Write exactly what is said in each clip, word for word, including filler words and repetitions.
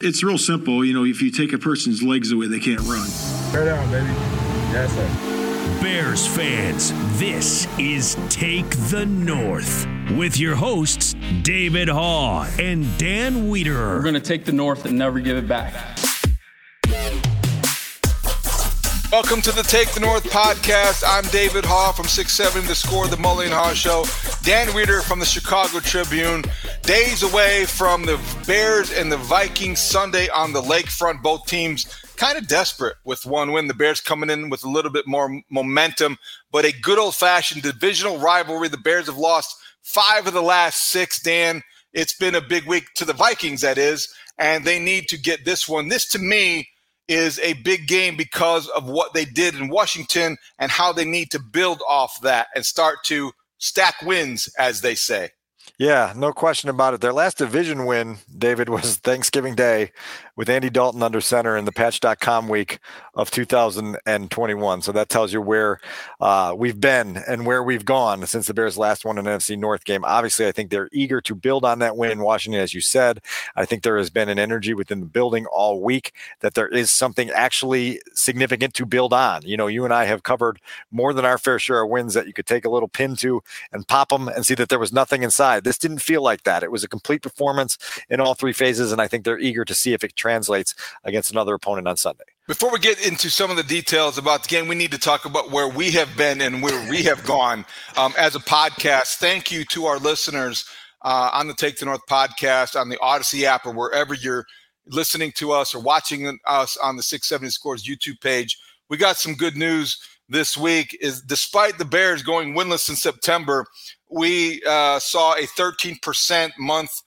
It's real simple. You know, if you take a person's legs away, they can't run. Bear down, baby. Yes, sir. Bears fans, this is Take the North with your hosts, David Haw and Dan Wiederer. We're going to take the North and never give it back. Welcome to the Take the North podcast. I'm David Haw from six seven, The Score, The Mully and Haw Show. Dan Wiederer from the Chicago Tribune. Days away from the Bears and the Vikings Sunday on the lakefront. Both teams kind of desperate with one win. The Bears coming in with a little bit more momentum, but a good old-fashioned divisional rivalry. The Bears have lost five of the last six, Dan. It's been a big week to the Vikings, that is, and they need to get this one. This, to me, is a big game because of what they did in Washington and how they need to build off that and start to stack wins, as they say. Yeah, no question about it. Their last division win, David, was Thanksgiving Day with Andy Dalton under center in the Patch dot com week of two thousand twenty-one. So that tells you where uh, we've been and where we've gone since the Bears last won an N F C North game. Obviously, I think they're eager to build on that win in Washington, as you said. I think there has been an energy within the building all week that there is something actually significant to build on. You know, you and I have covered more than our fair share of wins that you could take a little pin to and pop them and see that there was nothing inside. This didn't feel like that. It was a complete performance in all three phases, and I think they're eager to see if it translates against another opponent on Sunday. Before we get into some of the details about the game, we need to talk about where we have been and where we have gone um, as a podcast. Thank you to our listeners uh, on the Take the North podcast, on the Odyssey app, or wherever you're listening to us or watching us on the six seventy Scores YouTube page. We got some good news this week. Is despite the Bears going winless in September, we uh, saw a thirteen percent month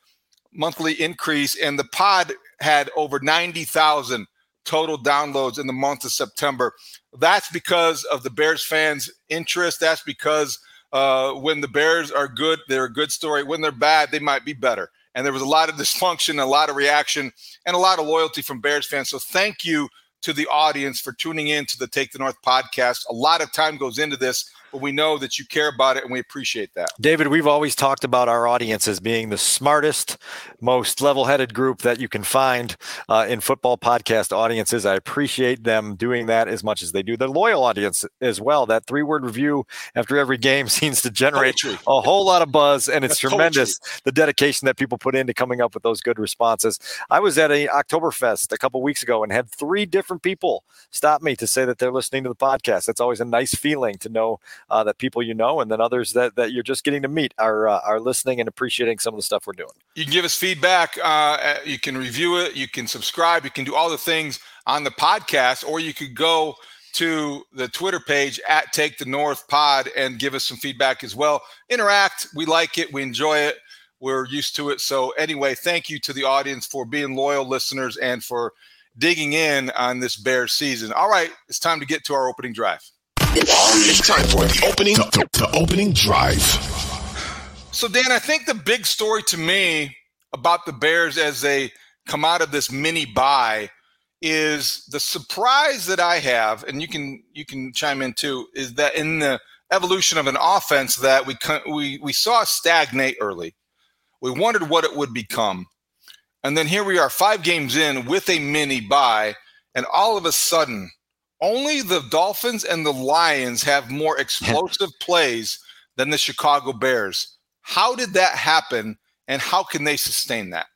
monthly increase, and the pod had over ninety thousand total downloads in the month of September. That's because of the Bears fans' interest. That's because uh, when the Bears are good, they're a good story. When they're bad, they might be better. And there was a lot of dysfunction, a lot of reaction, and a lot of loyalty from Bears fans. So thank you to the audience for tuning in to the Take the North podcast. A lot of time goes into this. but we know that you care about it and we appreciate that. David, we've always talked about our audience as being the smartest, most level-headed group that you can find uh, in football podcast audiences. I appreciate them doing that as much as they do. The loyal audience as well. That three-word review after every game seems to generate poetry. A whole lot of buzz, and it's That's tremendous, poetry. The dedication that people put into coming up with those good responses. I was at a Oktoberfest a couple weeks ago and had three different people stop me to say that they're listening to the podcast. That's always a nice feeling to know uh, that people you know and then others that, that you're just getting to meet are uh, are listening and appreciating some of the stuff we're doing. You can give us feedback. Uh, you can review it. You can subscribe. You can do all the things on the podcast, or you could go to the Twitter page at Take the North Pod and give us some feedback as well. Interact. We like it. We enjoy it. We're used to it. So anyway, thank you to the audience for being loyal listeners and for digging in on this Bears season. All right, it's time to get to our opening drive. It's time for the opening, the, the opening drive. So, Dan, I think the big story to me about the Bears as they come out of this mini bye is the surprise that I have, and you can you can chime in too, is that in the evolution of an offense that we we we saw stagnate early. We wondered what it would become. And then here we are five games in with a mini bye, and all of a sudden, only the Dolphins and the Lions have more explosive plays than the Chicago Bears. How did that happen, and how can they sustain that?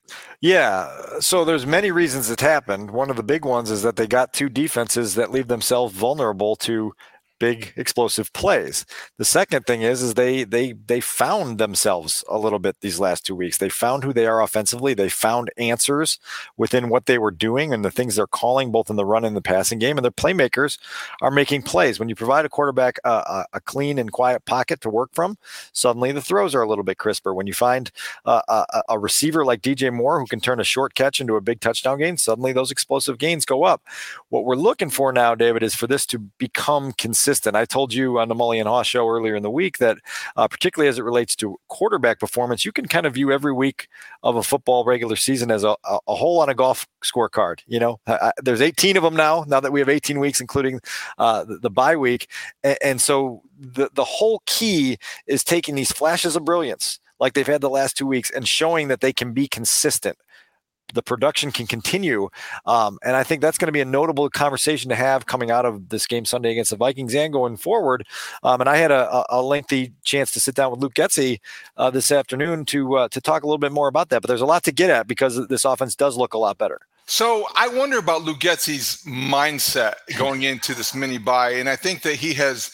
Yeah, so there's many reasons it happened. One of the big ones is that they got two defenses that leave themselves vulnerable to big explosive plays. The second thing is, is they they they found themselves a little bit these last two weeks. They found who they are offensively. They found answers within what they were doing and the things they're calling, both in the run and the passing game. And their playmakers are making plays. When you provide a quarterback uh, a clean and quiet pocket to work from, suddenly the throws are a little bit crisper. When you find uh, a, a receiver like D J Moore who can turn a short catch into a big touchdown gain, suddenly those explosive gains go up. What we're looking for now, David, is for this to become consistent. I told you on the Mully and Haw show earlier in the week that uh, particularly as it relates to quarterback performance, you can kind of view every week of a football regular season as a, a, a hole on a golf scorecard. You know, I, there's eighteen of them now, now that we have eighteen weeks, including uh, the, the bye week. And, and so the, the whole key is taking these flashes of brilliance like they've had the last two weeks and showing that they can be consistent. The production can continue. Um, and I think that's going to be a notable conversation to have coming out of this game Sunday against the Vikings and going forward. Um, and I had a, a lengthy chance to sit down with Luke Getsy uh, this afternoon to, uh, to talk a little bit more about that, but there's a lot to get at because this offense does look a lot better. So I wonder about Luke Getsy's mindset going into this mini bye. And I think that he has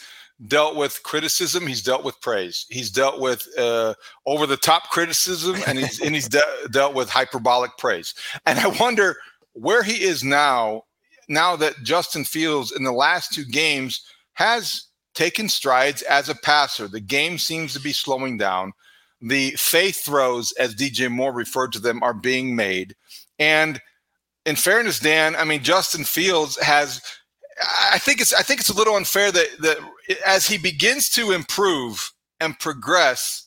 dealt with criticism. He's dealt with praise. He's dealt with uh, over-the-top criticism, and he's and he's de- dealt with hyperbolic praise. And I wonder where he is now, now that Justin Fields in the last two games has taken strides as a passer. The game seems to be slowing down. The faith throws, as D J Moore referred to them, are being made. And in fairness, Dan, I mean, Justin Fields has – I think it's I think it's a little unfair that, that as he begins to improve and progress,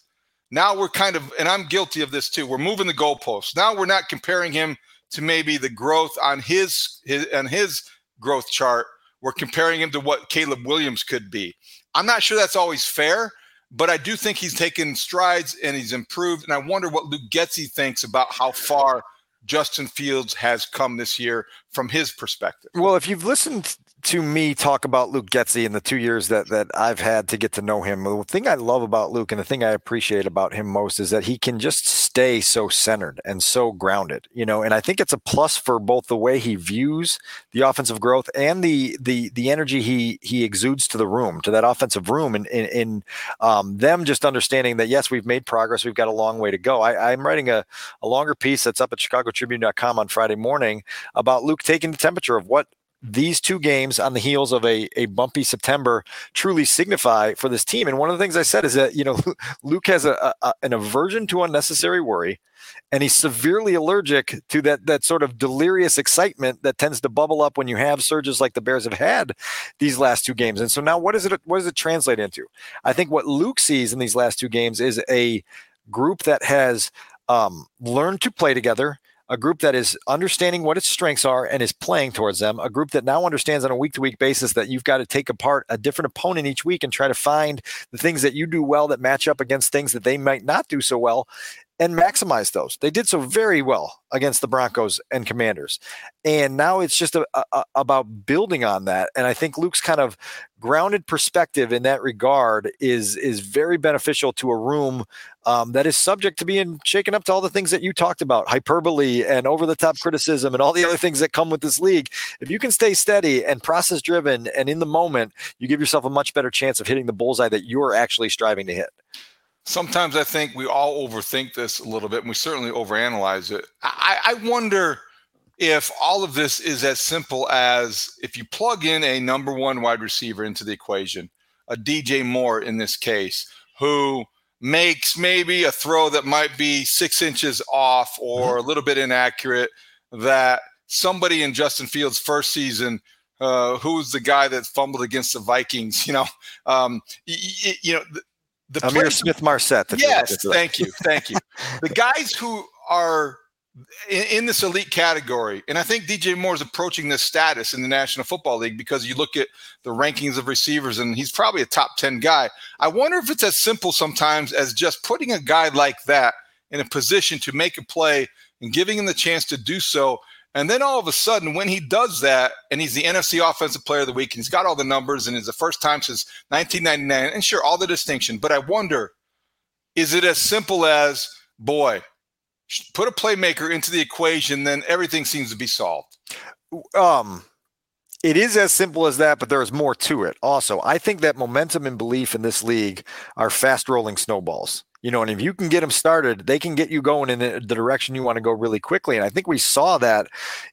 now we're kind of, and I'm guilty of this too, we're moving the goalposts. Now we're not comparing him to maybe the growth on his, his on his growth chart. We're comparing him to what Caleb Williams could be. I'm not sure that's always fair, but I do think he's taken strides and he's improved. And I wonder what Luke Getsy thinks about how far Justin Fields has come this year from his perspective. Well, if you've listened to me talk about Luke Getsy in the two years that, that I've had to get to know him, the thing I love about Luke and the thing I appreciate about him most is that he can just stay so centered and so grounded, you know, and I think it's a plus for both the way he views the offensive growth and the the the energy he he exudes to the room, to that offensive room, and in, in, in um, them just understanding that, yes, we've made progress. We've got a long way to go. I, I'm writing a, a longer piece that's up at Chicago Tribune dot com on Friday morning about Luke taking the temperature of what these two games on the heels of a, a bumpy September truly signify for this team. And one of the things I said is that, you know, Luke has a, a an aversion to unnecessary worry, and he's severely allergic to that that sort of delirious excitement that tends to bubble up when you have surges like the Bears have had these last two games. And so now what is it, what does it translate into? I think what Luke sees in these last two games is a group that has um, learned to play together, a group that is understanding what its strengths are and is playing towards them, a group that now understands on a week-to-week basis that you've got to take apart a different opponent each week and try to find the things that you do well that match up against things that they might not do so well and maximize those. They did so very well against the Broncos and Commanders. And now it's just a, a, about building on that. And I think Luke's kind of grounded perspective in that regard is, is very beneficial to a room um, that is subject to being shaken up to all the things that you talked about, hyperbole and over-the-top criticism and all the other things that come with this league. If you can stay steady and process-driven and in the moment, you give yourself a much better chance of hitting the bullseye that you're actually striving to hit. Sometimes I think we all overthink this a little bit, and we certainly overanalyze it. I, I wonder if all of this is as simple as if you plug in a number one wide receiver into the equation, a D J Moore in this case, who makes maybe a throw that might be six inches off or mm-hmm. a little bit inaccurate, that somebody in Justin Fields' first season – uh, who's the guy that fumbled against the Vikings, you know, um, y- y- you know, th- The Amir players, Smith-Marsette. Yes, thank you, thank you. The guys who are in, in this elite category, and I think D J Moore is approaching this status in the National Football League because you look at the rankings of receivers, and he's probably a top ten guy. I wonder if it's as simple sometimes as just putting a guy like that in a position to make a play and giving him the chance to do so. And then all of a sudden, when he does that, and he's the N F C Offensive Player of the Week, and he's got all the numbers, and it's the first time since nineteen ninety-nine, and sure, all the distinction. But I wonder, is it as simple as, boy, put a playmaker into the equation, then everything seems to be solved? Um. It is as simple as that, but there is more to it. Also, I think that momentum and belief in this league are fast-rolling snowballs. You know, and if you can get them started, they can get you going in the direction you want to go really quickly. And I think we saw that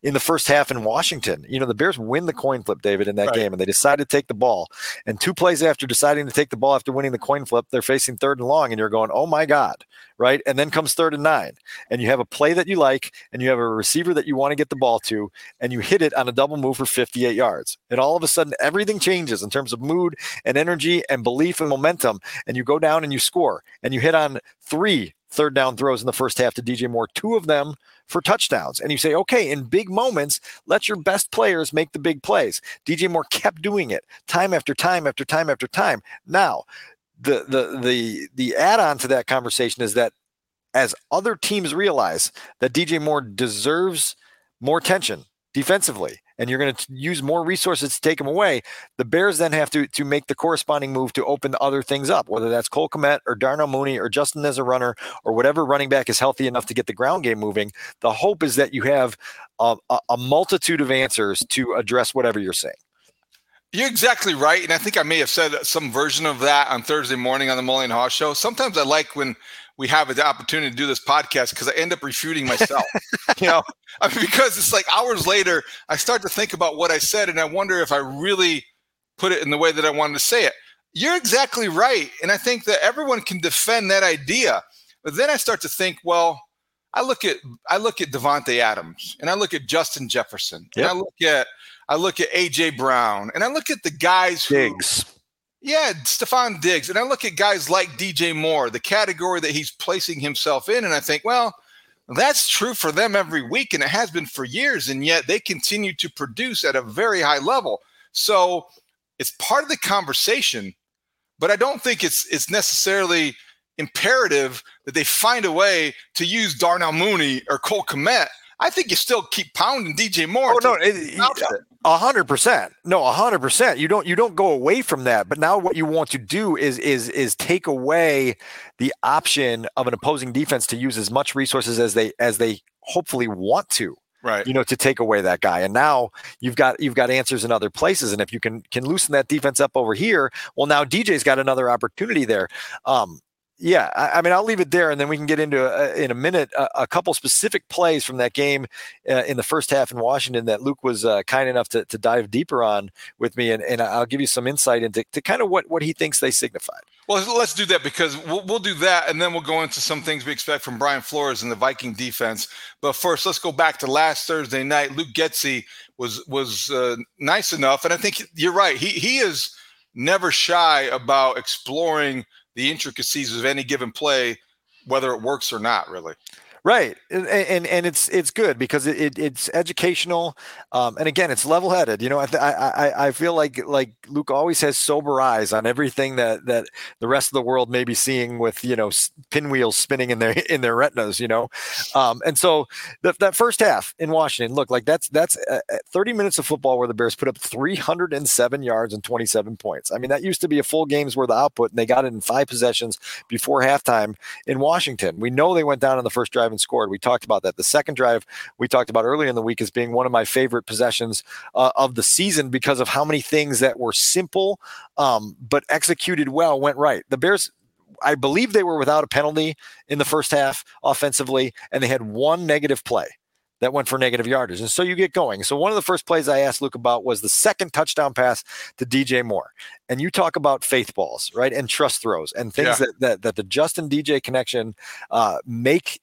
in the first half in Washington. You know, the Bears win the coin flip, David, in that right. game, and they decide to take the ball. And two plays after deciding to take the ball after winning the coin flip, they're facing third and long, and you're going, oh, my God, right? And then comes third and nine. And you have a play that you like, and you have a receiver that you want to get the ball to, and you hit it on a double move for fifty-eight yards. And all of a sudden, everything changes in terms of mood and energy and belief and momentum. And you go down and you score, and you hit on on three third down throws in the first half to D J Moore, two of them for touchdowns. And you say, okay, in big moments, let your best players make the big plays. D J Moore kept doing it time after time after time after time. Now, the the the the add-on to that conversation is that as other teams realize that D J Moore deserves more attention defensively, and you're going to use more resources to take him away, the Bears then have to to make the corresponding move to open other things up, whether that's Cole Kmet or Darnell Mooney or Justin as a runner or whatever running back is healthy enough to get the ground game moving. The hope is that you have a, a, a multitude of answers to address whatever you're saying. You're exactly right, and I think I may have said some version of that on Thursday morning on the Mully and Haw Show. Sometimes I like when we have the opportunity to do this podcast because I end up refuting myself, you know, I mean, because it's like hours later, I start to think about what I said and I wonder if I really put it in the way that I wanted to say it. You're exactly right. And I think that everyone can defend that idea. But then I start to think, well, I look at I look at Devontae Adams and I look at Justin Jefferson yep. and I look at I look at A J Brown and I look at the guys who Diggs. Yeah, Stephon Diggs. And I look at guys like D J Moore, the category that he's placing himself in, and I think, well, that's true for them every week, and it has been for years, and yet they continue to produce at a very high level. So it's part of the conversation, but I don't think it's it's necessarily imperative that they find a way to use Darnell Mooney or Cole Kmet. I think you still keep pounding D J Moore. Oh, no, it, a hundred percent. No, a hundred percent. You don't, you don't go away from that. But now what you want to do is, is, is take away the option of an opposing defense to use as much resources as they, as they hopefully want to. Right. You know, to take away that guy. And now you've got you've got answers in other places. And if you can can loosen that defense up over here, well, now D J's got another opportunity there. Um, Yeah, I, I mean, I'll leave it there, and then we can get into, uh, in a minute, uh, a couple specific plays from that game uh, in the first half in Washington that Luke was uh, kind enough to, to dive deeper on with me, and, and I'll give you some insight into to kind of what, what he thinks they signified. Well, let's do that because we'll, we'll do that, and then we'll go into some things we expect from Brian Flores and the Viking defense. But first, let's go back to last Thursday night. Luke Getsy was was uh, nice enough, and I think you're right. He he is never shy about exploring the intricacies of any given play, whether it works or not, really. Right. And, and, and it's, it's good because it, it it's educational. Um, and again, it's level headed. You know, I, I, I feel like, like Luke always has sober eyes on everything that, that the rest of the world may be seeing with, you know, pinwheels spinning in their, in their retinas, you know? Um, and so the, that first half in Washington, look, like that's, that's uh, thirty minutes of football where the Bears put up three hundred seven yards and twenty-seven points. I mean, that used to be a full game's worth of output, and they got it in five possessions before halftime in Washington. We know they went down on the first drive and scored. We talked about that. The second drive we talked about earlier in the week as being one of my favorite possessions uh, of the season because of how many things that were simple um, but executed well went right. The Bears, I believe they were without a penalty in the first half offensively, and they had one negative play that went for negative yardage. And so you get going. So one of the first plays I asked Luke about was the second touchdown pass to D J Moore. And you talk about faith balls, right? And trust throws and things yeah. that, that, that the Justin D J connection uh, make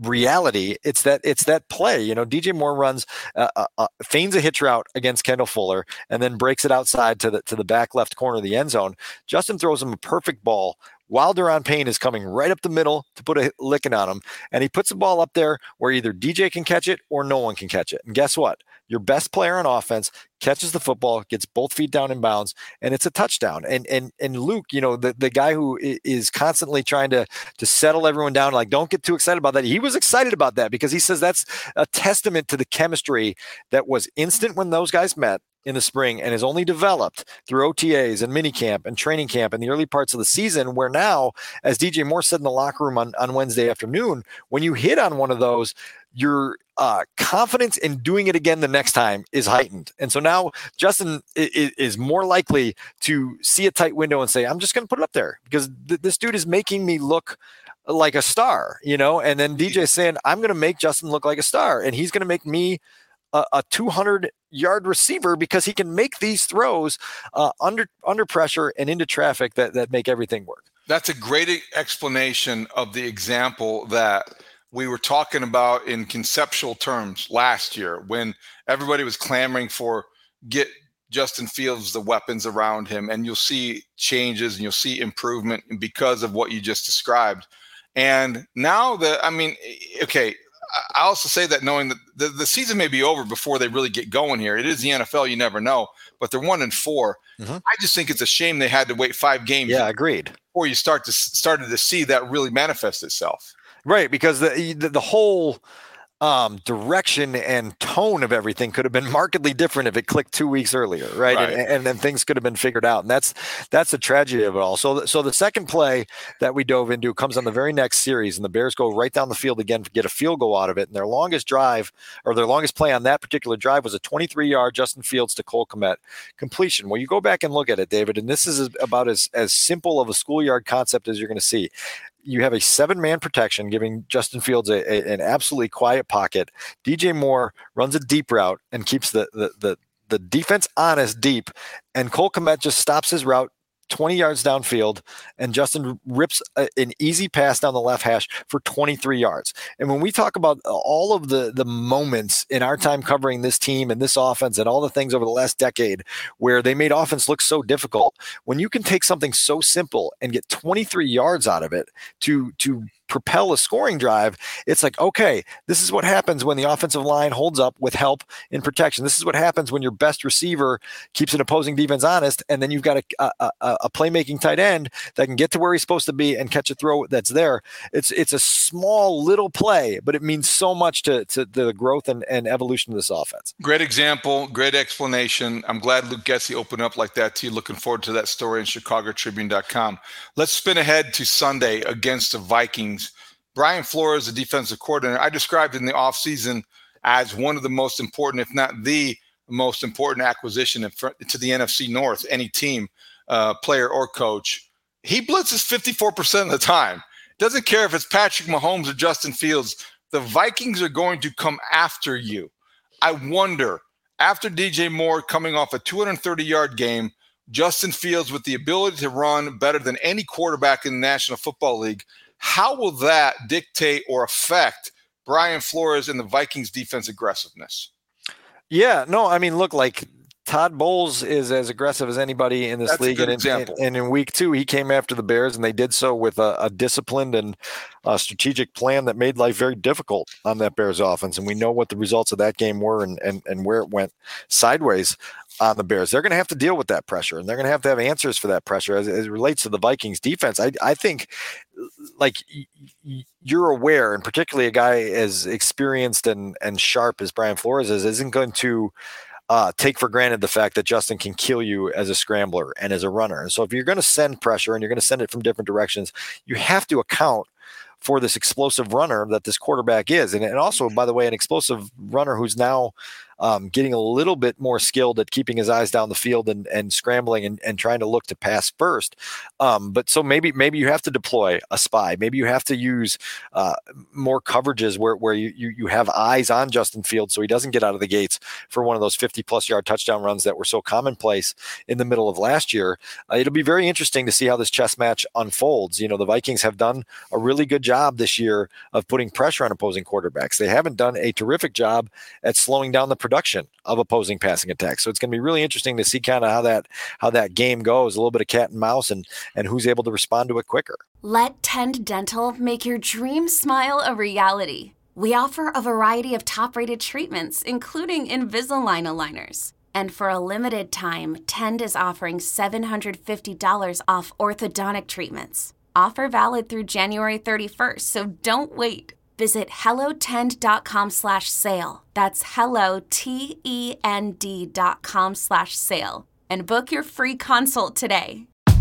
reality. It's that, it's that play, you know, D J Moore runs, uh, uh, feigns a hitch route against Kendall Fuller and then breaks it outside to the, to the back left corner of the end zone. Justin throws him a perfect ball while Deron Payne is coming right up the middle to put a licking on him. And he puts the ball up there where either D J can catch it or no one can catch it. And guess what? Your best player on offense catches the football, gets both feet down in bounds, and it's a touchdown. And and and Luke, you know, the, the guy who is constantly trying to, to settle everyone down, like, don't get too excited about that. He was excited about that because he says that's a testament to the chemistry that was instant when those guys met in the spring and has only developed through O T As and minicamp and training camp and the early parts of the season, where now, as D J Moore said in the locker room on, on Wednesday afternoon, when you hit on one of those, your uh, confidence in doing it again the next time is heightened. And so now Justin is, is more likely to see a tight window and say, I'm just going to put it up there because th- this dude is making me look like a star, you know? And then D J saying, I'm going to make Justin look like a star, and he's going to make me a two hundred yard receiver because he can make these throws uh, under under pressure and into traffic that, that make everything work. That's a great explanation of the example that we were talking about in conceptual terms last year when everybody was clamoring for get Justin Fields the weapons around him, and you'll see changes and you'll see improvement because of what you just described. And now the, I mean, okay, I also say that knowing that the, the season may be over before they really get going here. It is the N F L. You never know, but they're one and four. Mm-hmm. I just think it's a shame they had to wait five games. Yeah, agreed. Before you start to started to see that really manifest itself. Right. Because the, the, the whole um, direction and tone of everything could have been markedly different if it clicked two weeks earlier. Right. right. And, and then things could have been figured out. And that's, that's the tragedy of it all. So, so the second play that we dove into comes on the very next series, and the Bears go right down the field again to get a field goal out of it. And their longest drive, or their longest play on that particular drive, was a twenty-three yard Justin Fields to Cole Kmet completion. Well, you go back and look at it, David, and this is about as, as simple of a schoolyard concept as you're going to see. You have a seven-man protection giving Justin Fields a, a, an absolutely quiet pocket. D J Moore runs a deep route and keeps the the the, the defense honest deep. And Cole Kmet just stops his route twenty yards downfield, and Justin rips a, an easy pass down the left hash for twenty-three yards. And when we talk about all of the, the moments in our time covering this team and this offense and all the things over the last decade where they made offense look so difficult, when you can take something so simple and get twenty-three yards out of it to to propel a scoring drive, it's like, okay, this is what happens when the offensive line holds up with help in protection. This is what happens when your best receiver keeps an opposing defense honest, and then you've got a, a, a playmaking tight end that can get to where he's supposed to be and catch a throw that's there. It's it's a small little play, but it means so much to, to the growth and, and evolution of this offense. Great example, great explanation. I'm glad Luke Getsy opened up like that to you. Looking forward to that story in Chicago Tribune dot com. Let's spin ahead to Sunday against the Vikings. Brian Flores, the defensive coordinator, I described in the offseason as one of the most important, if not the most important acquisition to the N F C North, any team, uh, player or coach. He blitzes fifty-four percent of the time. Doesn't care if it's Patrick Mahomes or Justin Fields. The Vikings are going to come after you. I wonder, after D J Moore coming off a two hundred thirty yard game, Justin Fields with the ability to run better than any quarterback in the National Football League, how will that dictate or affect Brian Flores and the Vikings' defense aggressiveness? Yeah, no, I mean, look, like Todd Bowles is as aggressive as anybody in this That's league. And in, and in week two, he came after the Bears, and they did so with a, a disciplined and a strategic plan that made life very difficult on that Bears offense. And we know what the results of that game were and, and, and where it went sideways on the Bears. They're going to have to deal with that pressure, and they're going to have to have answers for that pressure as, as it relates to the Vikings defense. I, I think like you're aware, and particularly a guy as experienced and, and sharp as Brian Flores is, isn't going to, Uh, take for granted the fact that Justin can kill you as a scrambler and as a runner. And so if you're going to send pressure and you're going to send it from different directions, you have to account for this explosive runner that this quarterback is. And, and also, by the way, an explosive runner who's now um, getting a little bit more skilled at keeping his eyes down the field and, and scrambling and, and trying to look to pass first. Um, but so maybe maybe you have to deploy a spy. Maybe you have to use uh, more coverages where, where you, you, you have eyes on Justin Fields so he doesn't get out of the gates for one of those fifty-plus yard touchdown runs that were so commonplace in the middle of last year. Uh, it'll be very interesting to see how this chess match unfolds. You know, the Vikings have done a really good job this year of putting pressure on opposing quarterbacks. They haven't done a terrific job at slowing down the production of opposing passing attacks. So it's going to be really interesting to see kind of how that how that game goes, a little bit of cat and mouse, and and who's able to respond to it quicker. Let Tend Dental make your dream smile a reality. We offer a variety of top-rated treatments, including Invisalign aligners. And for a limited time, Tend is offering seven hundred fifty dollars off orthodontic treatments. Offer valid through January thirty-first, so don't wait. Visit hellotend.com slash sale. That's hello, T-E-N-D dot com slash sale. And book your free consult today.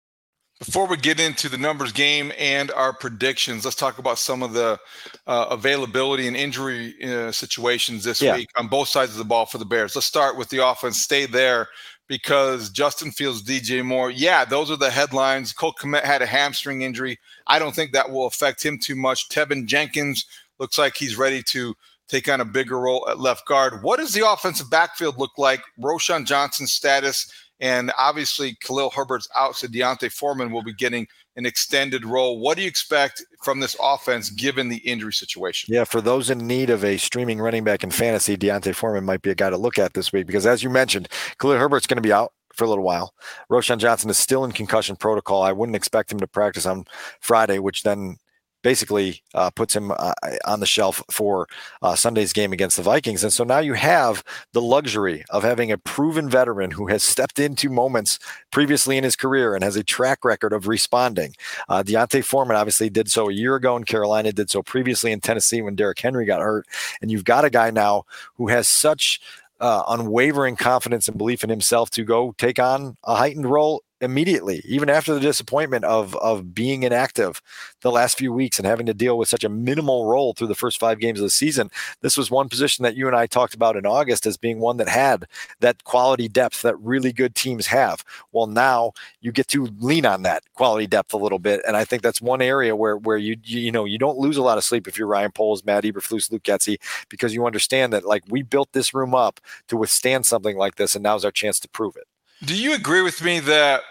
Before we get into the numbers game and our predictions, let's talk about some of the uh, availability and injury uh, situations this yeah. week on both sides of the ball for the Bears. Let's start with the offense. Stay there. Because Justin Fields, D J Moore, yeah, those are the headlines. Cole Kmet had a hamstring injury. I don't think that will affect him too much. Tevin Jenkins looks like he's ready to take on a bigger role at left guard. What does the offensive backfield look like? Roschon Johnson's status, and obviously Khalil Herbert's out, so Deontay Foreman will be getting an extended role. What do you expect from this offense given the injury situation? Yeah, for those in need of a streaming running back in fantasy, Deontay Foreman might be a guy to look at this week because, as you mentioned, Khalil Herbert's going to be out for a little while. Roschon Johnson is still in concussion protocol. I wouldn't expect him to practice on Friday, which then basically uh, puts him uh, on the shelf for uh, Sunday's game against the Vikings. And so now you have the luxury of having a proven veteran who has stepped into moments previously in his career and has a track record of responding. Uh, Deontay Foreman obviously did so a year ago in Carolina, did so previously in Tennessee when Derrick Henry got hurt. And you've got a guy now who has such uh, unwavering confidence and belief in himself to go take on a heightened role immediately, even after the disappointment of of being inactive the last few weeks and having to deal with such a minimal role through the first five games of the season. This was one position that you and I talked about in August as being one that had that quality depth that really good teams have. Well, now you get to lean on that quality depth a little bit, and I think that's one area where where you you know you don't lose a lot of sleep if you're Ryan Poles, Matt Eberflus, Luke Getsy, because you understand that like we built this room up to withstand something like this, and now's our chance to prove it. Do you agree with me that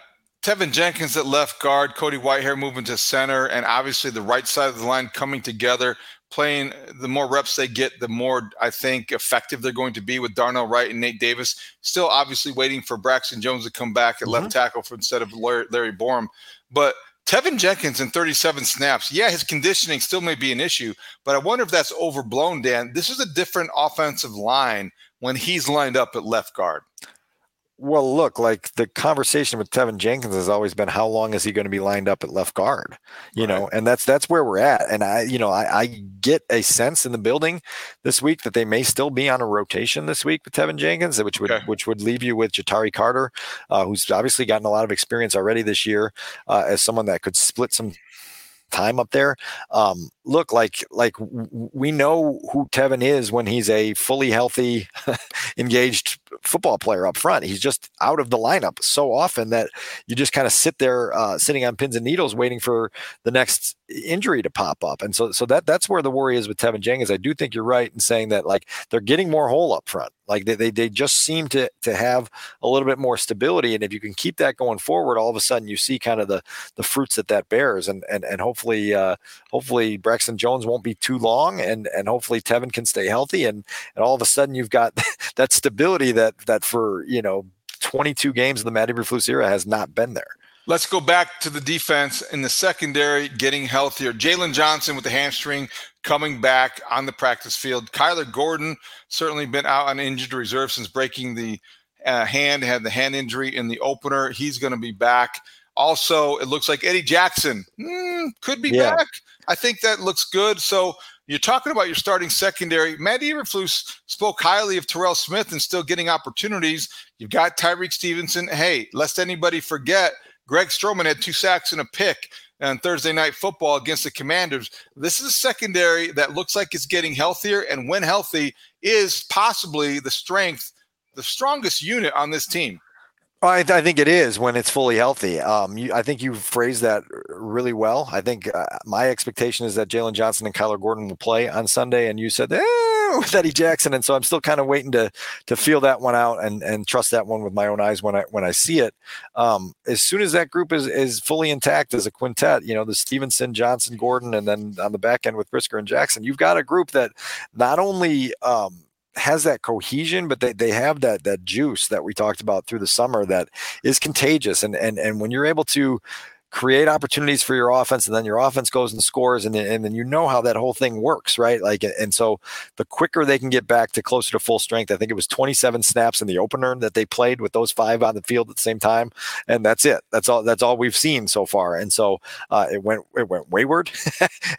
Tevin Jenkins at left guard, Cody Whitehair moving to center, and obviously the right side of the line coming together, playing the more reps they get, the more, I think, effective they're going to be with Darnell Wright and Nate Davis, still obviously waiting for Braxton Jones to come back at mm-hmm. left tackle for, instead of Larry, Larry Borum. But Tevin Jenkins in thirty-seven snaps, yeah, his conditioning still may be an issue, but I wonder if that's overblown, Dan. This is a different offensive line when he's lined up at left guard. Well, look, like the conversation with Tevin Jenkins has always been, how long is he going to be lined up at left guard? You right. know, and that's that's where we're at. And I, you know, I, I get a sense in the building this week that they may still be on a rotation this week with Tevin Jenkins, which would okay. which would leave you with Jatari Carter, uh, who's obviously gotten a lot of experience already this year uh, as someone that could split some time up there. Um, look, like like we know who Tevin is when he's a fully healthy, engaged football player up front. He's just out of the lineup so often that you just kind of sit there uh, sitting on pins and needles waiting for the next injury to pop up. And so so that that's where the worry is with Tevin Jenkins. I do think you're right in saying that, like, they're getting more hole up front. Like they they, they just seem to to have a little bit more stability. And if you can keep that going forward, all of a sudden you see kind of the the fruits that that bears. And and and hopefully uh, hopefully Braxton Jones won't be too long, and and hopefully Tevin can stay healthy. And and all of a sudden you've got that stability that that for, you know, twenty-two games of the Matt Eberflus era has not been there. Let's go back to the defense in the secondary, getting healthier. Jalen Johnson with the hamstring coming back on the practice field. Kyler Gordon certainly been out on injured reserve since breaking the uh, hand, had the hand injury in the opener. He's going to be back. Also, it looks like Eddie Jackson mm, could be yeah. back. I think that looks good. So you're talking about your starting secondary. Matt Eberflus spoke highly of Terrell Smith and still getting opportunities. You've got Tyreek Stevenson. Hey, lest anybody forget, Greg Stroman had two sacks and a pick on Thursday Night Football against the Commanders. This is a secondary that looks like it's getting healthier, and when healthy is possibly the strength, the strongest unit on this team. I, th- I think it is when it's fully healthy. Um, you, I think you phrased that really well. I think uh, my expectation is that Jalen Johnson and Kyler Gordon will play on Sunday, and you said eh, with Eddie Jackson, and so I'm still kind of waiting to to feel that one out and and trust that one with my own eyes when I when I see it. Um, as soon as that group is is fully intact as a quintet, you know, the Stevenson, Johnson, Gordon, and then on the back end with Brisker and Jackson, you've got a group that not only um, has that cohesion, but they, they have that that juice that we talked about through the summer that is contagious. And and and when you're able to create opportunities for your offense, and then your offense goes and scores, and then, and then you know how that whole thing works, right? Like, and so the quicker they can get back to closer to full strength, I think it was twenty-seven snaps in the opener that they played with those five on the field at the same time, and that's it. That's all. That's all we've seen so far. And so uh, it went it went wayward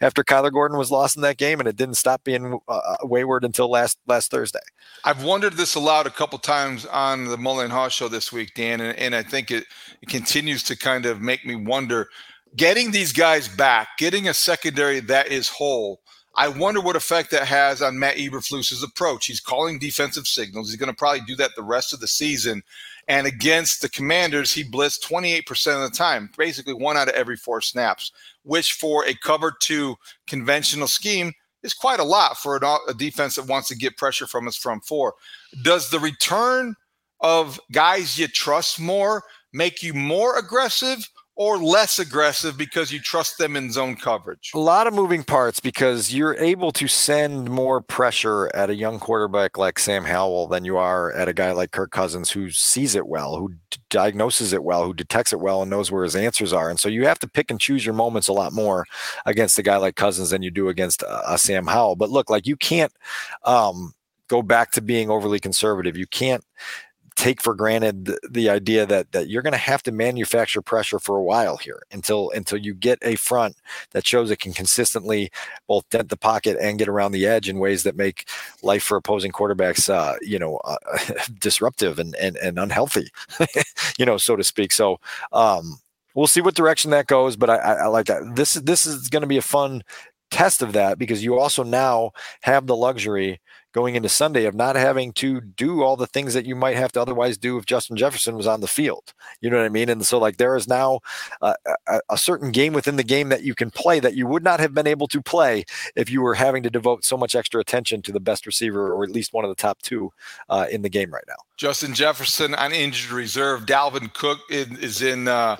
after Kyler Gordon was lost in that game, and it didn't stop being uh, wayward until last last Thursday. I've wondered this aloud a couple times on the Mullen and Haw show this week, Dan, and, and I think it, it continues to kind of make me wonder. Wonder, getting these guys back, getting a secondary that is whole, I wonder what effect that has on Matt Eberflus's approach. He's calling defensive signals. He's going to probably do that the rest of the season. And against the Commanders, he blitzed twenty-eight percent of the time, basically one out of every four snaps, which for a cover two conventional scheme is quite a lot for an, a defense that wants to get pressure from us from four. Does the return of guys you trust more make you more aggressive or less aggressive because you trust them in zone coverage? A lot of moving parts, because you're able to send more pressure at a young quarterback like Sam Howell than you are at a guy like Kirk Cousins, who sees it well, who diagnoses it well, who detects it well, and knows where his answers are. And so you have to pick and choose your moments a lot more against a guy like Cousins than you do against a, a Sam Howell. But look, like, you can't um, go back to being overly conservative. You can't take for granted the, the idea that that you're going to have to manufacture pressure for a while here until until you get a front that shows it can consistently both dent the pocket and get around the edge in ways that make life for opposing quarterbacks, uh, you know, uh, disruptive and, and, and unhealthy, you know, so to speak. So um, we'll see what direction that goes. But I, I, I like that. This, this is going to be a fun test of that, because you also now have the luxury going into Sunday of not having to do all the things that you might have to otherwise do if Justin Jefferson was on the field. You know what I mean? And so, like, there is now uh, a, a certain game within the game that you can play that you would not have been able to play if you were having to devote so much extra attention to the best receiver, or at least one of the top two uh, in the game right now. Justin Jefferson on injured reserve. Dalvin Cook is in uh,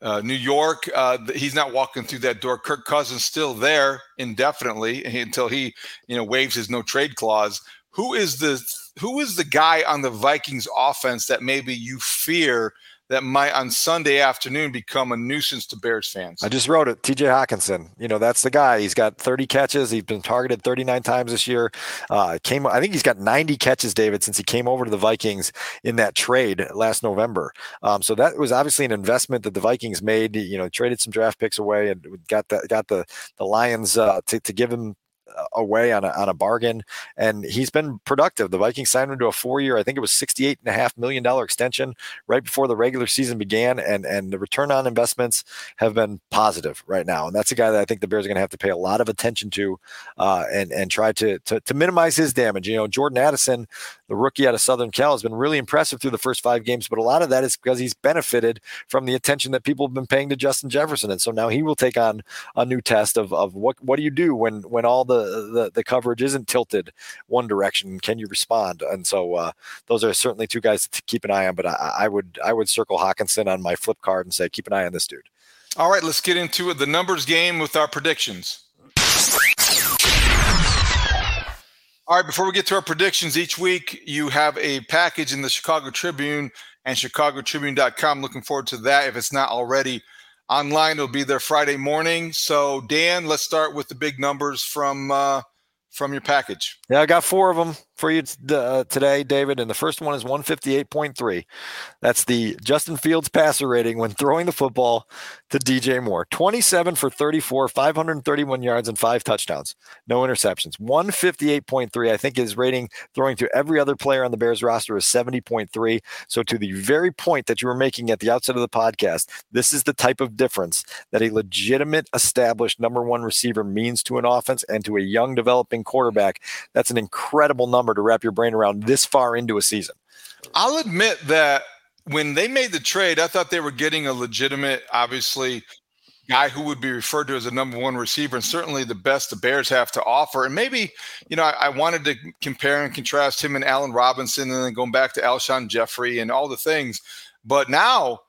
uh, New York. Uh, he's not walking through that door. Kirk Cousins still there indefinitely until he, you know, waives his no trade clause. Who is the who is the guy on the Vikings offense that maybe you fear that might on Sunday afternoon become a nuisance to Bears fans? I just wrote it. T J Hockenson. You know, that's the guy. He's got thirty catches. He's been targeted thirty-nine times this year. Uh, came, I think he's got ninety catches, David, since he came over to the Vikings in that trade last November. Um, so that was obviously an investment that the Vikings made. You know, traded some draft picks away and got that, got the, the Lions uh, to, to give him away on a, on a bargain, and he's been productive. The Vikings signed him to a four-year, I think it was sixty-eight and a half million dollar extension right before the regular season began, and and the return on investments have been positive right now. And that's a guy that I think the Bears are going to have to pay a lot of attention to, uh, and and try to, to to minimize his damage. You know, Jordan Addison, the rookie out of Southern Cal, has been really impressive through the first five games, but a lot of that is because he's benefited from the attention that people have been paying to Justin Jefferson, and so now he will take on a new test of of what what do you do when when all the The, the coverage isn't tilted one direction. Can you respond? And so uh, those are certainly two guys to keep an eye on, but I, I would I would circle Hockenson on my flip card and say, keep an eye on this dude. All right, let's get into it. The numbers game with our predictions. All right, before we get to our predictions, each week you have a package in the Chicago Tribune and chicago tribune dot com. Looking forward to that. If it's not already online, it'll be there Friday morning. So, Dan, let's start with the big numbers from uh, from your package. Yeah, I got four of them for you t- uh, today, David. And the first one is one fifty-eight point three. That's the Justin Fields passer rating when throwing the football to D J Moore. twenty-seven for thirty-four, five hundred thirty-one yards, and five touchdowns. No interceptions. one fifty-eight point three, I think his rating throwing to every other player on the Bears roster is seventy point three. So to the very point that you were making at the outset of the podcast, this is the type of difference that a legitimate, established number one receiver means to an offense and to a young, developing quarterback. That's an incredible number to wrap your brain around this far into a season. I'll admit that when they made the trade, I thought they were getting a legitimate, obviously, guy who would be referred to as a number one receiver, and certainly the best the Bears have to offer. And maybe, you know, I, I wanted to compare and contrast him and Allen Robinson, and then going back to Alshon Jeffrey and all the things. But now,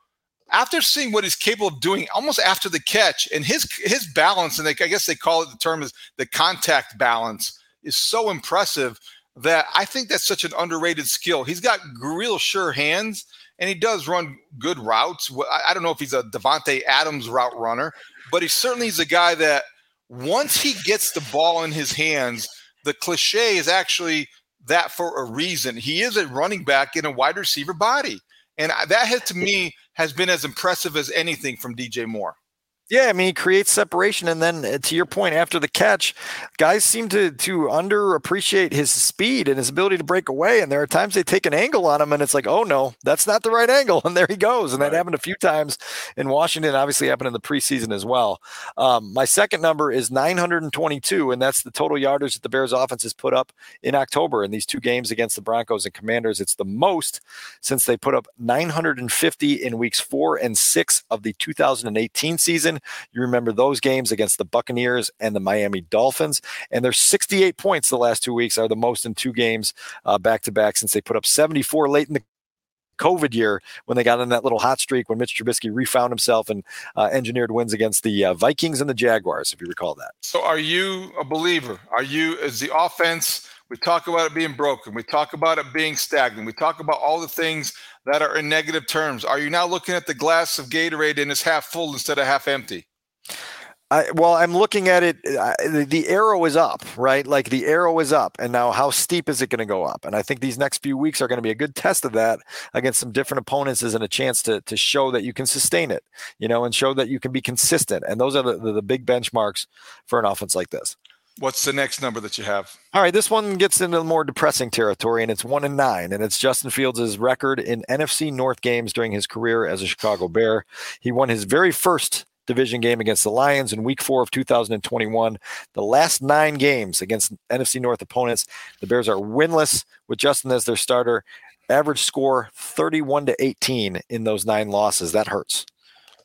after seeing what he's capable of doing almost after the catch, and his his balance, and they, I guess they call it, the term is the contact balance, is so impressive that I think that's such an underrated skill. He's got real sure hands, and he does run good routes. I don't know if he's a Devontae Adams route runner, but he certainly is a guy that once he gets the ball in his hands, the cliche is actually that for a reason. He is a running back in a wide receiver body. And that has, to me, has been as impressive as anything from D J Moore. Yeah, I mean, he creates separation, and then uh, to your point, after the catch, guys seem to to underappreciate his speed and his ability to break away, and there are times they take an angle on him, and it's like, oh, no, that's not the right angle, and there he goes, and that right. happened a few times in Washington, obviously happened in the preseason as well. Um, my second number is nine hundred twenty-two, and that's the total yardage that the Bears offense has put up in October in these two games against the Broncos and Commanders. It's the most since they put up nine hundred fifty in weeks four and six of the two thousand eighteen season. You remember those games against the Buccaneers and the Miami Dolphins, and their sixty-eight points the last two weeks are the most in two games uh, back-to-back since they put up seventy-four late in the COVID year when they got in that little hot streak when Mitch Trubisky refound himself and uh, engineered wins against the uh, Vikings and the Jaguars, if you recall that. So are you a believer? Are you, as the offense, we talk about it being broken, we talk about it being stagnant, we talk about all the things that are in negative terms. Are you now looking at the glass of Gatorade and it's half full instead of half empty? I, well, I'm looking at it. I, the, the arrow is up, right? Like the arrow is up. And now how steep is it going to go up? And I think these next few weeks are going to be a good test of that against some different opponents, and a chance to to show that you can sustain it, you know, and show that you can be consistent. And those are the, the, the big benchmarks for an offense like this. What's the next number that you have? All right, this one gets into more depressing territory, and it's one and nine, and it's Justin Fields' record in N F C North games during his career as a Chicago Bear. He won his very first division game against the Lions in week four of two thousand twenty-one. The last nine games against N F C North opponents, the Bears are winless with Justin as their starter. Average score thirty-one to eighteen in those nine losses. That hurts.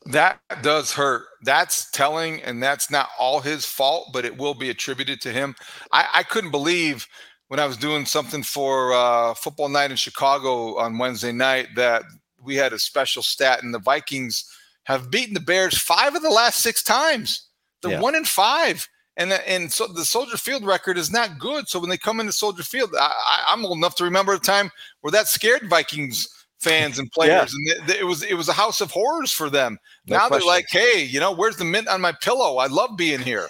That does hurt. That's telling, and that's not all his fault, but it will be attributed to him. I, I couldn't believe when I was doing something for uh, Football Night in Chicago on Wednesday night that we had a special stat, and the Vikings have beaten the Bears five of the last six times. They're yeah. one and five. And, and so the Soldier Field record is not good. So when they come into Soldier Field, I, I, I'm old enough to remember a time where that scared Vikings fans and players, yeah. and it, it was it was a house of horrors for them. No now question. They're like, hey, you know, where's the mint on my pillow? I love being here.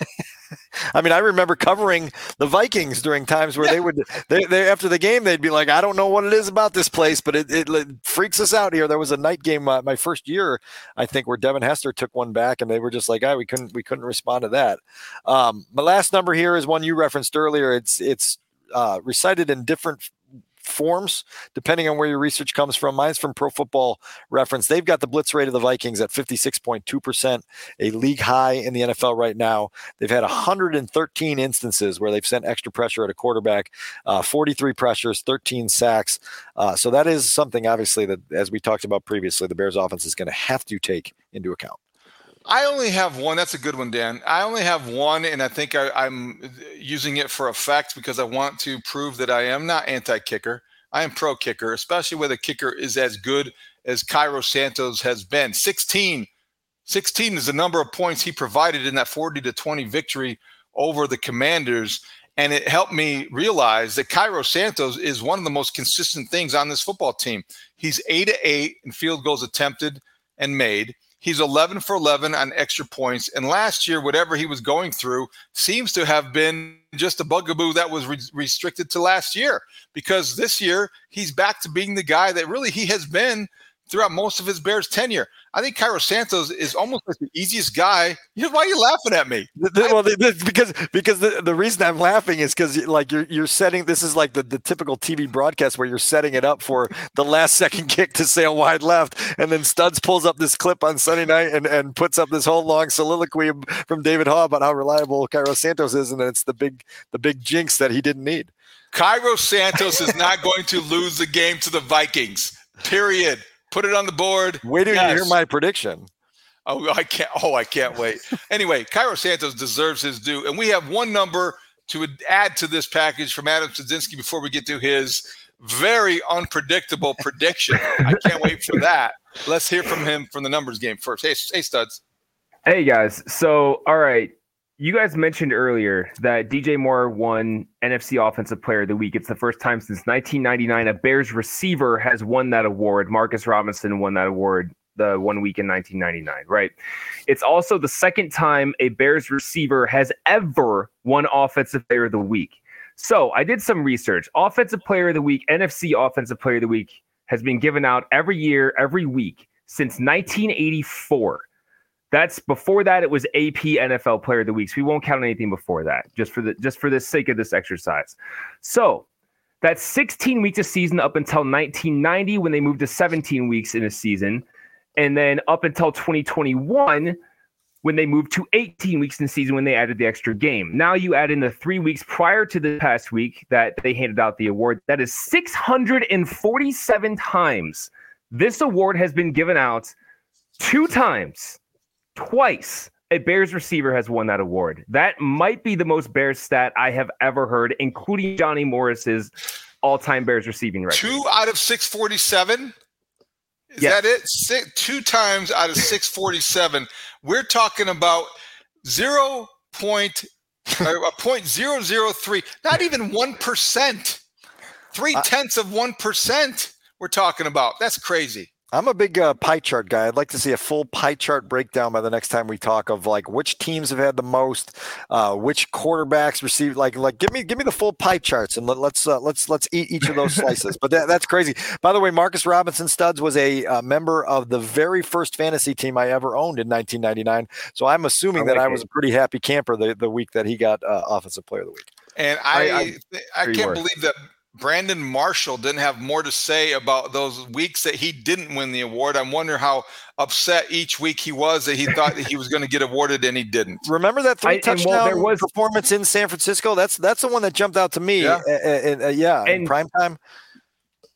I mean, I remember covering the Vikings during times where yeah. they would, they, they after the game, they'd be like, I don't know what it is about this place, but it, it, it freaks us out here. There was a night game uh, my first year, I think, where Devin Hester took one back, and they were just like, ah, we couldn't we couldn't respond to that. Um, my last number here is one you referenced earlier. It's it's uh, recited in different forms depending on where your research comes from. Mine's from Pro Football Reference. They've got the blitz rate of the Vikings at fifty-six point two percent, a league high in the N F L right now. They've had one hundred thirteen instances where they've sent extra pressure at a quarterback, uh, forty-three pressures, thirteen sacks. Uh, so that is something, obviously, that, as we talked about previously, the Bears offense is going to have to take into account. I only have one. That's a good one, Dan. I only have one, and I think I, I'm using it for effect because I want to prove that I am not anti-kicker. I am pro-kicker, especially where the kicker is as good as Cairo Santos has been. sixteen, sixteen is the number of points he provided in that forty to twenty victory over the Commanders, and it helped me realize that Cairo Santos is one of the most consistent things on this football team. He's eight to eight in field goals attempted and made. He's eleven for eleven on extra points. And last year, whatever he was going through seems to have been just a bugaboo that was re- restricted to last year, because this year he's back to being the guy that really he has been throughout most of his Bears tenure. I think Cairo Santos is almost like the easiest guy. Why are you laughing at me? Well, because because the, the reason I'm laughing is because like you're you're setting this is like the, the typical T V broadcast where you're setting it up for the last second kick to sail wide left, and then Studs pulls up this clip on Sunday night and, and puts up this whole long soliloquy from David Haw about how reliable Cairo Santos is, and it's the big the big jinx that he didn't need. Cairo Santos is not going to lose the game to the Vikings. Period. Put it on the board. Wait till yes. you hear my prediction. Oh, I can't. Oh, I can't wait. Anyway, Cairo Santos deserves his due. And we have one number to add to this package from Adam Sadzinski before we get to his very unpredictable prediction. I can't wait for that. Let's hear from him from the numbers game first. Hey, hey, Studs. Hey, guys. So, all right. You guys mentioned earlier that D J Moore won N F C Offensive Player of the Week. It's the first time since nineteen ninety-nine a Bears receiver has won that award. Marcus Robinson won that award the one week in nineteen ninety-nine, right? It's also the second time a Bears receiver has ever won Offensive Player of the Week. So I did some research. Offensive Player of the Week, N F C Offensive Player of the Week, has been given out every year, every week since nineteen eighty-four. That's before that it was A P N F L Player of the Week. So we won't count anything before that, just for the just for the sake of this exercise. So that's sixteen weeks a season up until nineteen ninety when they moved to seventeen weeks in a season, and then up until twenty twenty-one when they moved to eighteen weeks in the season when they added the extra game. Now you add in the three weeks prior to the past week that they handed out the award. That is six hundred forty-seven times this award has been given out. Two times. Twice a Bears receiver has won that award. That might be the most Bears stat I have ever heard, including Johnny Morris's all-time Bears receiving record. Two out of six forty-seven? Is yes. that it? Six, two times out of six forty-seven. We're talking about zero point, or point zero zero three, not even one percent. Three-tenths of one percent we're talking about. That's crazy. I'm a big uh, pie chart guy. I'd like to see a full pie chart breakdown by the next time we talk of like which teams have had the most, uh, which quarterbacks received. Like, like give me give me the full pie charts and let, let's uh, let's let's eat each of those slices. But that, that's crazy. By the way, Marcus Robinson Studs was a uh, member of the very first fantasy team I ever owned in nineteen ninety-nine. So I'm assuming oh, that okay. I was a pretty happy camper the, the week that he got uh, Offensive Player of the Week. And I I, I, I can't worth. believe that Brandon Marshall didn't have more to say about those weeks that he didn't win the award. I wonder how upset each week he was that he thought that he was going to get awarded and he didn't. Remember that three I, touchdown well, there was, performance in San Francisco? That's that's the one that jumped out to me. Yeah, uh, uh, uh, yeah and in prime time.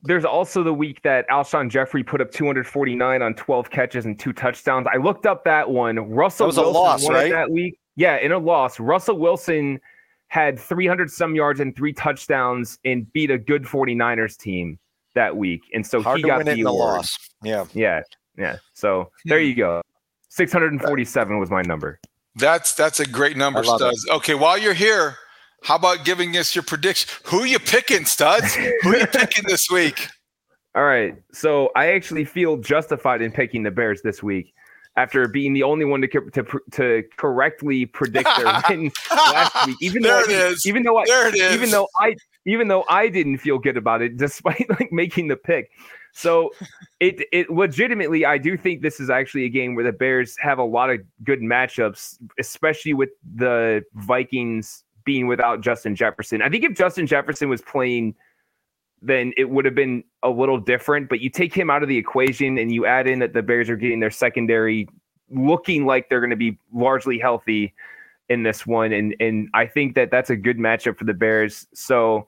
There's also the week that Alshon Jeffrey put up two hundred forty-nine on twelve catches and two touchdowns. I looked up that one. Russell that was Wilson a loss, won right? that week. Yeah, in a loss. Russell Wilson had three hundred some yards and three touchdowns and beat a good 49ers team that week. And so Hard he got the, the loss. Yeah. Yeah. Yeah. So there you go. six hundred forty-seven was my number. That's, that's a great number, Studs. It. Okay. While you're here, how about giving us your prediction? Who you picking, Studs? Who you picking this week? All right. So I actually feel justified in picking the Bears this week after being the only one to to, to correctly predict their win last week. Even there though it I, is. Even though I, there it is. Even though I even though I didn't feel good about it, despite like making the pick. So it it legitimately, I do think this is actually a game where the Bears have a lot of good matchups, especially with the Vikings being without Justin Jefferson. I think if Justin Jefferson was playing, then it would have been a little different. But you take him out of the equation and you add in that the Bears are getting their secondary looking like they're going to be largely healthy in this one. And and I think that that's a good matchup for the Bears. So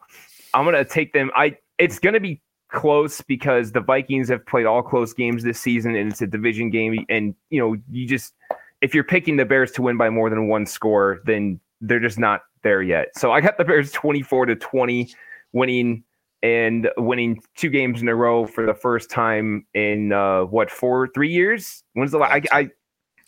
I'm going to take them. I It's going to be close because the Vikings have played all close games this season and it's a division game. And, you know, you just if you're picking the Bears to win by more than one score, then they're just not there yet. So I got the Bears twenty-four to twenty winning and winning two games in a row for the first time in uh, what, four, three years? When's the last? I, I,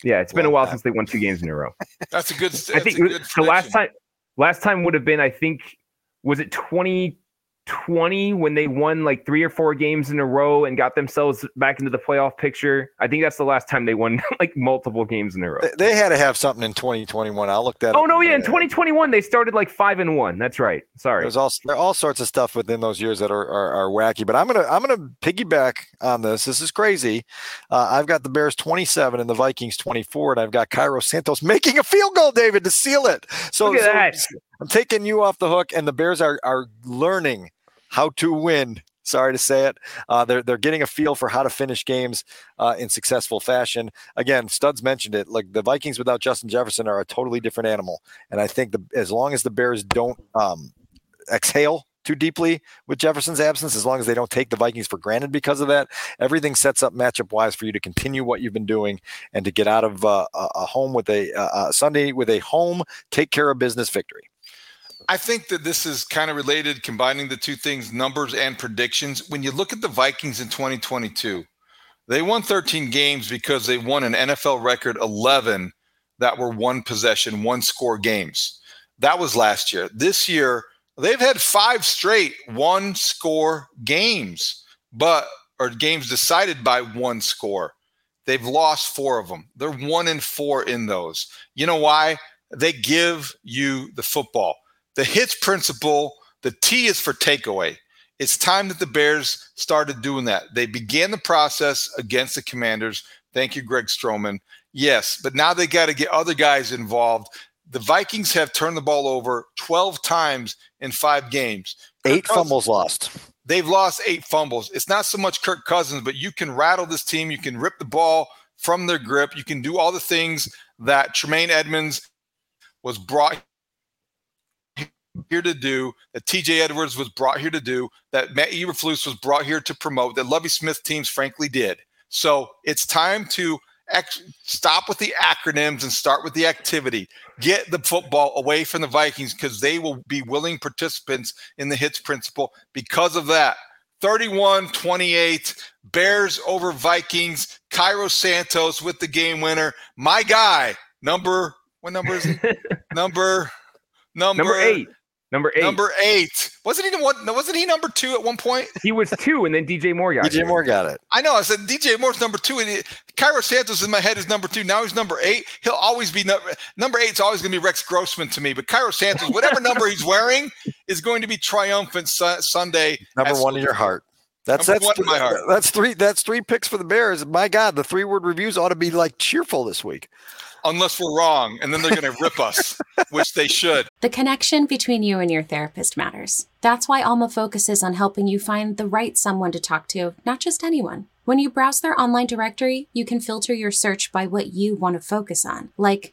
yeah, it's well, been a while that. since they won two games in a row. That's a good. That's I think a good the last time, last time would have been, I think, was it twenty twenty when they won like three or four games in a row and got themselves back into the playoff picture? I think that's the last time they won like multiple games in a row. They had to have something in twenty twenty-one. I looked at oh no yeah in twenty twenty-one they started like five and one. That's right. Sorry, there's all there are all sorts of stuff within those years that are, are are wacky, but i'm gonna i'm gonna piggyback on this. This is crazy. uh I've got the Bears twenty-seven and the Vikings twenty-four, and I've got Cairo Santos making a field goal, David, to seal it. So, Look at so that. I'm taking you off the hook, and the Bears are are learning how to win. Sorry to say it. Uh, they're they're getting a feel for how to finish games uh, in successful fashion. Again, Studs mentioned it. Like the Vikings without Justin Jefferson are a totally different animal. And I think the, as long as the Bears don't um, exhale too deeply with Jefferson's absence, as long as they don't take the Vikings for granted because of that, everything sets up matchup wise for you to continue what you've been doing and to get out of uh, a home with a uh, Sunday with a home take care of business victory. I think that this is kind of related, combining the two things, numbers and predictions. When you look at the Vikings in twenty twenty-two, they won thirteen games because they won an N F L record eleven that were one possession, one score games. That was last year. This year, they've had five straight one score games, but or games decided by one score. They've lost four of them. They're one and four in those. You know why? They give you the football. The hits principle, the T is for takeaway. It's time that the Bears started doing that. They began the process against the Commanders. Thank you, Greg Stroman. Yes, but now they got to get other guys involved. The Vikings have turned the ball over twelve times in five games. Eight fumbles lost. They've lost eight fumbles. It's not so much Kirk Cousins, but you can rattle this team. You can rip the ball from their grip. You can do all the things that Tremaine Edmonds was brought here to do, that T J Edwards was brought here to do, that Matt Eberflus was brought here to promote, that Lovie Smith teams frankly did. So it's time to ex- stop with the acronyms and start with the activity. Get the football away from the Vikings because they will be willing participants in the hits principle. Because of that, thirty-one twenty-eight, Bears over Vikings, Cairo Santos with the game winner. My guy, number, what number is he? number, number, number eight. Number eight. Number eight. Wasn't he the one? Wasn't he number two at one point? He was two, and then D J Moore got D J it. D J Moore got it. I know. I said D J Moore's number two, and Cairo Santos in my head is number two. Now he's number eight. He'll always be number number eight's always going to be Rex Grossman to me. But Cairo Santos, whatever number he's wearing, is going to be triumphant su- Sunday. Number one in your heart. That's that's three, my heart. That's three. That's three picks for the Bears. My God, the three-word reviews ought to be like cheerful this week. Unless we're wrong, and then they're going to rip us, which they should. The connection between you and your therapist matters. That's why Alma focuses on helping you find the right someone to talk to, not just anyone. When you browse their online directory, you can filter your search by what you want to focus on, like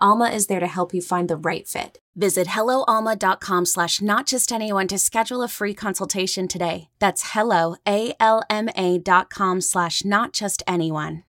Alma is there to help you find the right fit. Visit hello alma dot com slash not just anyone to schedule a free consultation today. That's hello, A L M A dot com slash not just anyone.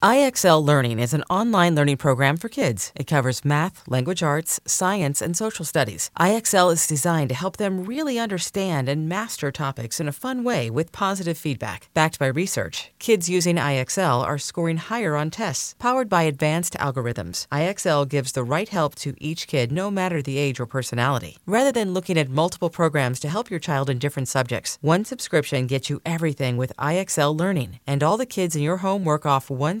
I X L Learning is an online learning program for kids. It covers math, language arts, science, and social studies. I X L is designed to help them really understand and master topics in a fun way with positive feedback. Backed by research, kids using I X L are scoring higher on tests. Powered by advanced algorithms, I X L gives the right help to each kid no matter the age or personality. Rather than looking at multiple programs to help your child in different subjects, one subscription gets you everything with I X L Learning, and all the kids in your home work off one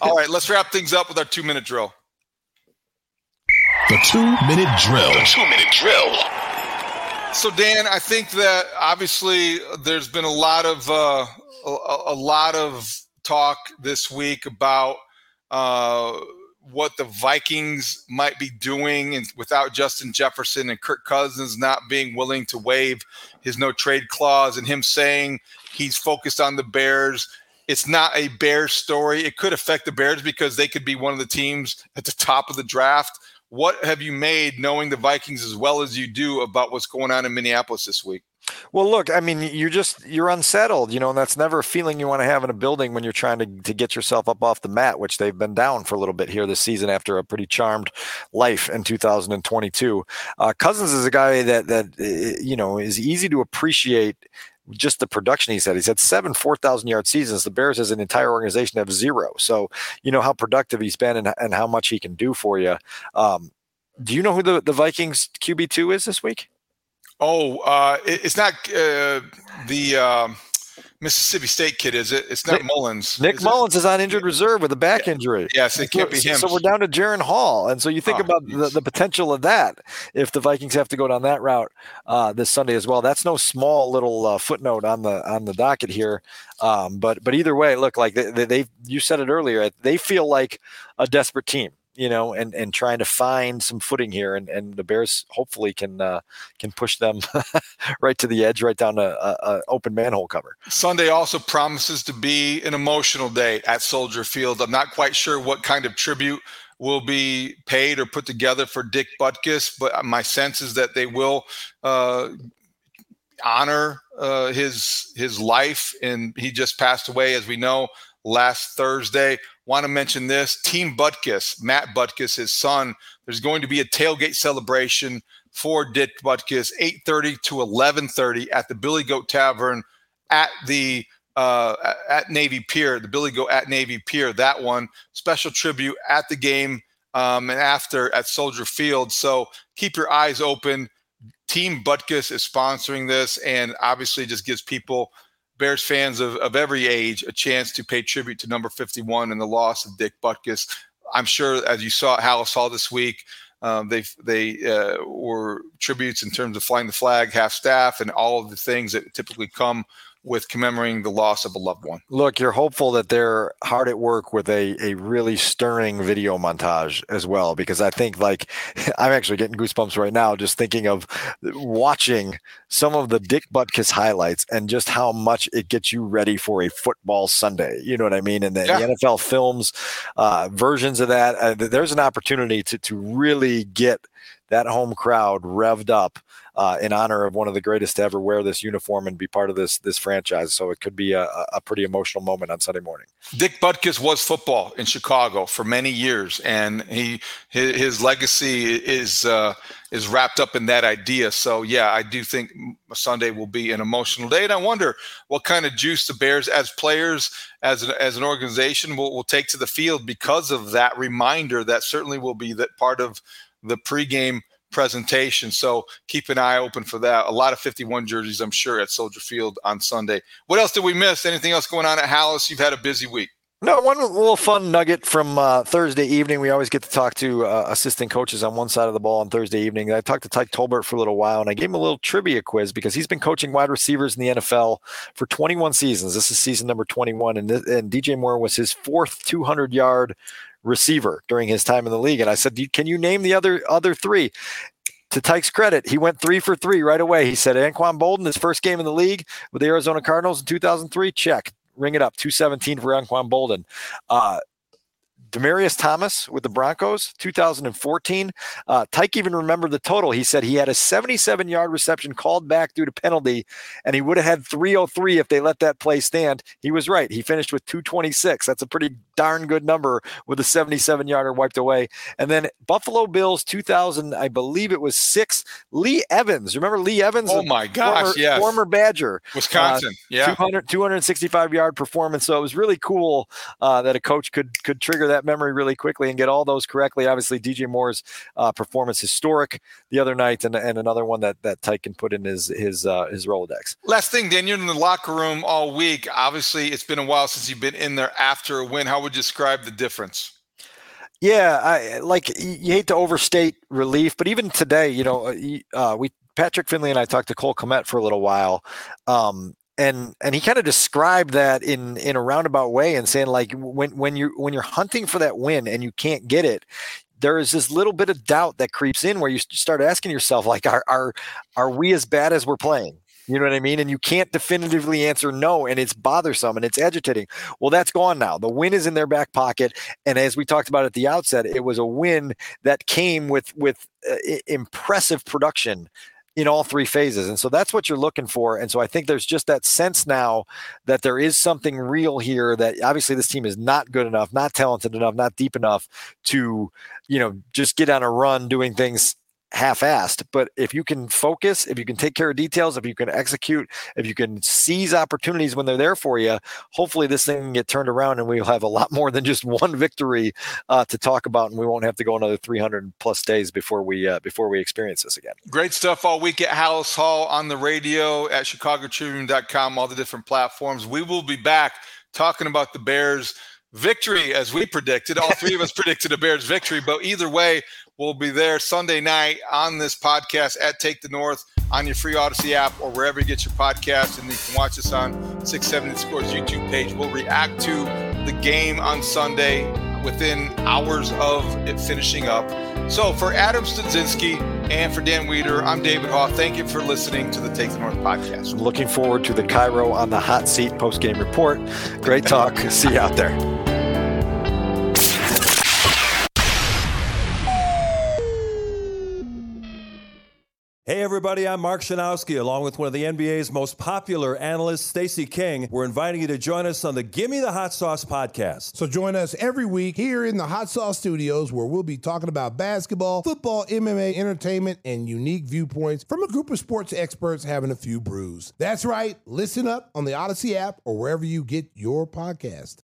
All right, let's wrap things up with our two-minute drill. The two-minute drill. The two-minute drill. So, Dan, I think that obviously there's been a lot of uh, a, a lot of talk this week about uh, what the Vikings might be doing, and without Justin Jefferson and Kirk Cousins not being willing to waive his no-trade clause, and him saying he's focused on the Bears. It's not a Bears story. It could affect the Bears because they could be one of the teams at the top of the draft. What have you made, knowing the Vikings as well as you do, about what's going on in Minneapolis this week? Well, look, I mean, you're just, you're unsettled, you know, and that's never a feeling you want to have in a building when you're trying to, to get yourself up off the mat, which they've been down for a little bit here this season after a pretty charmed life in two thousand twenty-two. Uh, Cousins is a guy that, that, you know, is easy to appreciate. Just the production he's had. He's had seven four thousand-yard seasons. The Bears as an entire organization have zero. So you know how productive he's been and, and how much he can do for you. Um, do you know who the, the Vikings Q B two is this week? Oh, uh, it, it's not uh, the um, Mississippi State kid, is it? It's not Nick, Mullins. Nick is Mullins it? is on injured reserve with a back yeah. injury. Yes, it can't so, be him. So we're down to Jaron Hall. And so you think oh, about the, the potential of that if the Vikings have to go down that route uh, this Sunday as well. That's no small little uh, footnote on the on the docket here. Um, but but either way, look, like they, they, they you said it earlier, they feel like a desperate team, you know, and, and trying to find some footing here. And, and the Bears hopefully can uh, can push them right to the edge, right down to an open manhole cover. Sunday also promises to be an emotional day at Soldier Field. I'm not quite sure what kind of tribute will be paid or put together for Dick Butkus, but my sense is that they will uh, honor uh, his his life. And he just passed away, as we know, last Thursday. Want to mention this, Team Butkus, Matt Butkus, his son, there's going to be a tailgate celebration for Dick Butkus, eight thirty to eleven thirty at the Billy Goat Tavern at the uh, at Navy Pier, the Billy Goat at Navy Pier, that one. Special tribute at the game um, and after at Soldier Field. So keep your eyes open. Team Butkus is sponsoring this and obviously just gives people – Bears fans of, of every age, a chance to pay tribute to number fifty-one and the loss of Dick Butkus. I'm sure, as you saw, Hal saw this week, um, they they uh, were tributes in terms of flying the flag, half staff, and all of the things that typically come with commemorating the loss of a loved one. Look, you're hopeful that they're hard at work with a, a really stirring video montage as well, because I think, like, I'm actually getting goosebumps right now just thinking of watching some of the Dick Butkus highlights and just how much it gets you ready for a football Sunday. You know what I mean? And the, yeah. the N F L films, uh, versions of that, uh, there's an opportunity to to really get – that home crowd revved up uh, in honor of one of the greatest to ever wear this uniform and be part of this this franchise. So it could be a, a pretty emotional moment on Sunday morning. Dick Butkus was football in Chicago for many years, and he his, his legacy is uh, is wrapped up in that idea. So yeah, I do think Sunday will be an emotional day, and I wonder what kind of juice the Bears, as players, as an, as an organization, will will take to the field because of that reminder. That certainly will be that part of the pregame presentation. So keep an eye open for that. A lot of fifty-one jerseys, I'm sure, at Soldier Field on Sunday. What else did we miss? Anything else going on at Hallis? You've had a busy week. No, one little fun nugget from uh, Thursday evening. We always get to talk to uh, assistant coaches on one side of the ball on Thursday evening. I talked to Tyke Tolbert for a little while, and I gave him a little trivia quiz because he's been coaching wide receivers in the N F L for twenty-one seasons. This is season number twenty-one, and, th- and D J Moore was his fourth two hundred-yard receiver during his time in the league. And I said, can you name the other other three? To Tyke's credit, he went three for three right away. He said Anquan Boldin, his first game in the league with the Arizona Cardinals in two thousand three, check. Ring it up, two seventeen for Anquan Boldin. Uh, Demarius Thomas with the Broncos, two thousand fourteen. Uh, Tyke even remembered the total. He said he had a seventy-seven-yard reception called back due to penalty, and he would have had three oh three if they let that play stand. He was right. He finished with two twenty-six. That's a pretty darn good number with a seventy-seven-yarder wiped away. And then Buffalo Bills two thousand, I believe it was six, Lee Evans. Remember Lee Evans? Oh, my gosh, former, yes. Former Badger. Wisconsin, uh, yeah. two hundred, two sixty-five-yard performance. So it was really cool uh, that a coach could could trigger that memory really quickly and get all those correctly. Obviously, D J Moore's uh, performance historic the other night, and, and another one that that Tyke can put in his his uh, his Rolodex. Last thing, Dan, you're in the locker room all week. Obviously, it's been a while since you've been in there after a win. How would you describe the difference? Yeah, I like you hate to overstate relief, but even today, you know, uh, we Patrick Finley and I talked to Cole Kmet for a little while. Um, And and he kind of described that in, in a roundabout way and saying, like, when when you when you're hunting for that win and you can't get it, there is this little bit of doubt that creeps in where you start asking yourself, like, are are are we as bad as we're playing? You know what I mean? And you can't definitively answer no, and it's bothersome and it's agitating. Well, that's gone now. The win is in their back pocket, and as we talked about at the outset, it was a win that came with with uh, impressive production in all three phases. And so that's what you're looking for. And so I think there's just that sense now that there is something real here, that obviously this team is not good enough, not talented enough, not deep enough to, you know, just get on a run doing things half-assed. But if you can focus, if you can take care of details, if you can execute, if you can seize opportunities when they're there for you, hopefully this thing can get turned around and we'll have a lot more than just one victory uh, to talk about, and we won't have to go another three hundred plus days before we uh, before we experience this again. Great stuff all week at Hallis Hall, on the radio, at chicago tribune dot com, all the different platforms. We will be back talking about the Bears victory, as we predicted. All three of us predicted a Bears victory, but either way, we'll be there Sunday night on this podcast at Take the North on your free Odyssey app or wherever you get your podcast. And you can watch us on six seventy Scores YouTube page. We'll react to the game on Sunday within hours of it finishing up. So for Adam Studzinski and for Dan Weeder, I'm David Haw. Thank you for listening to the Take the North podcast. Looking forward to the Cairo on the hot seat post-game report. Great talk. See you out there. Hey everybody, I'm Mark Shanowski, along with one of the N B A's most popular analysts, Stacey King. We're inviting you to join us on the Gimme the Hot Sauce podcast. So join us every week here in the Hot Sauce Studios, where we'll be talking about basketball, football, M M A, entertainment, and unique viewpoints from a group of sports experts having a few brews. That's right, listen up on the Odyssey app or wherever you get your podcast.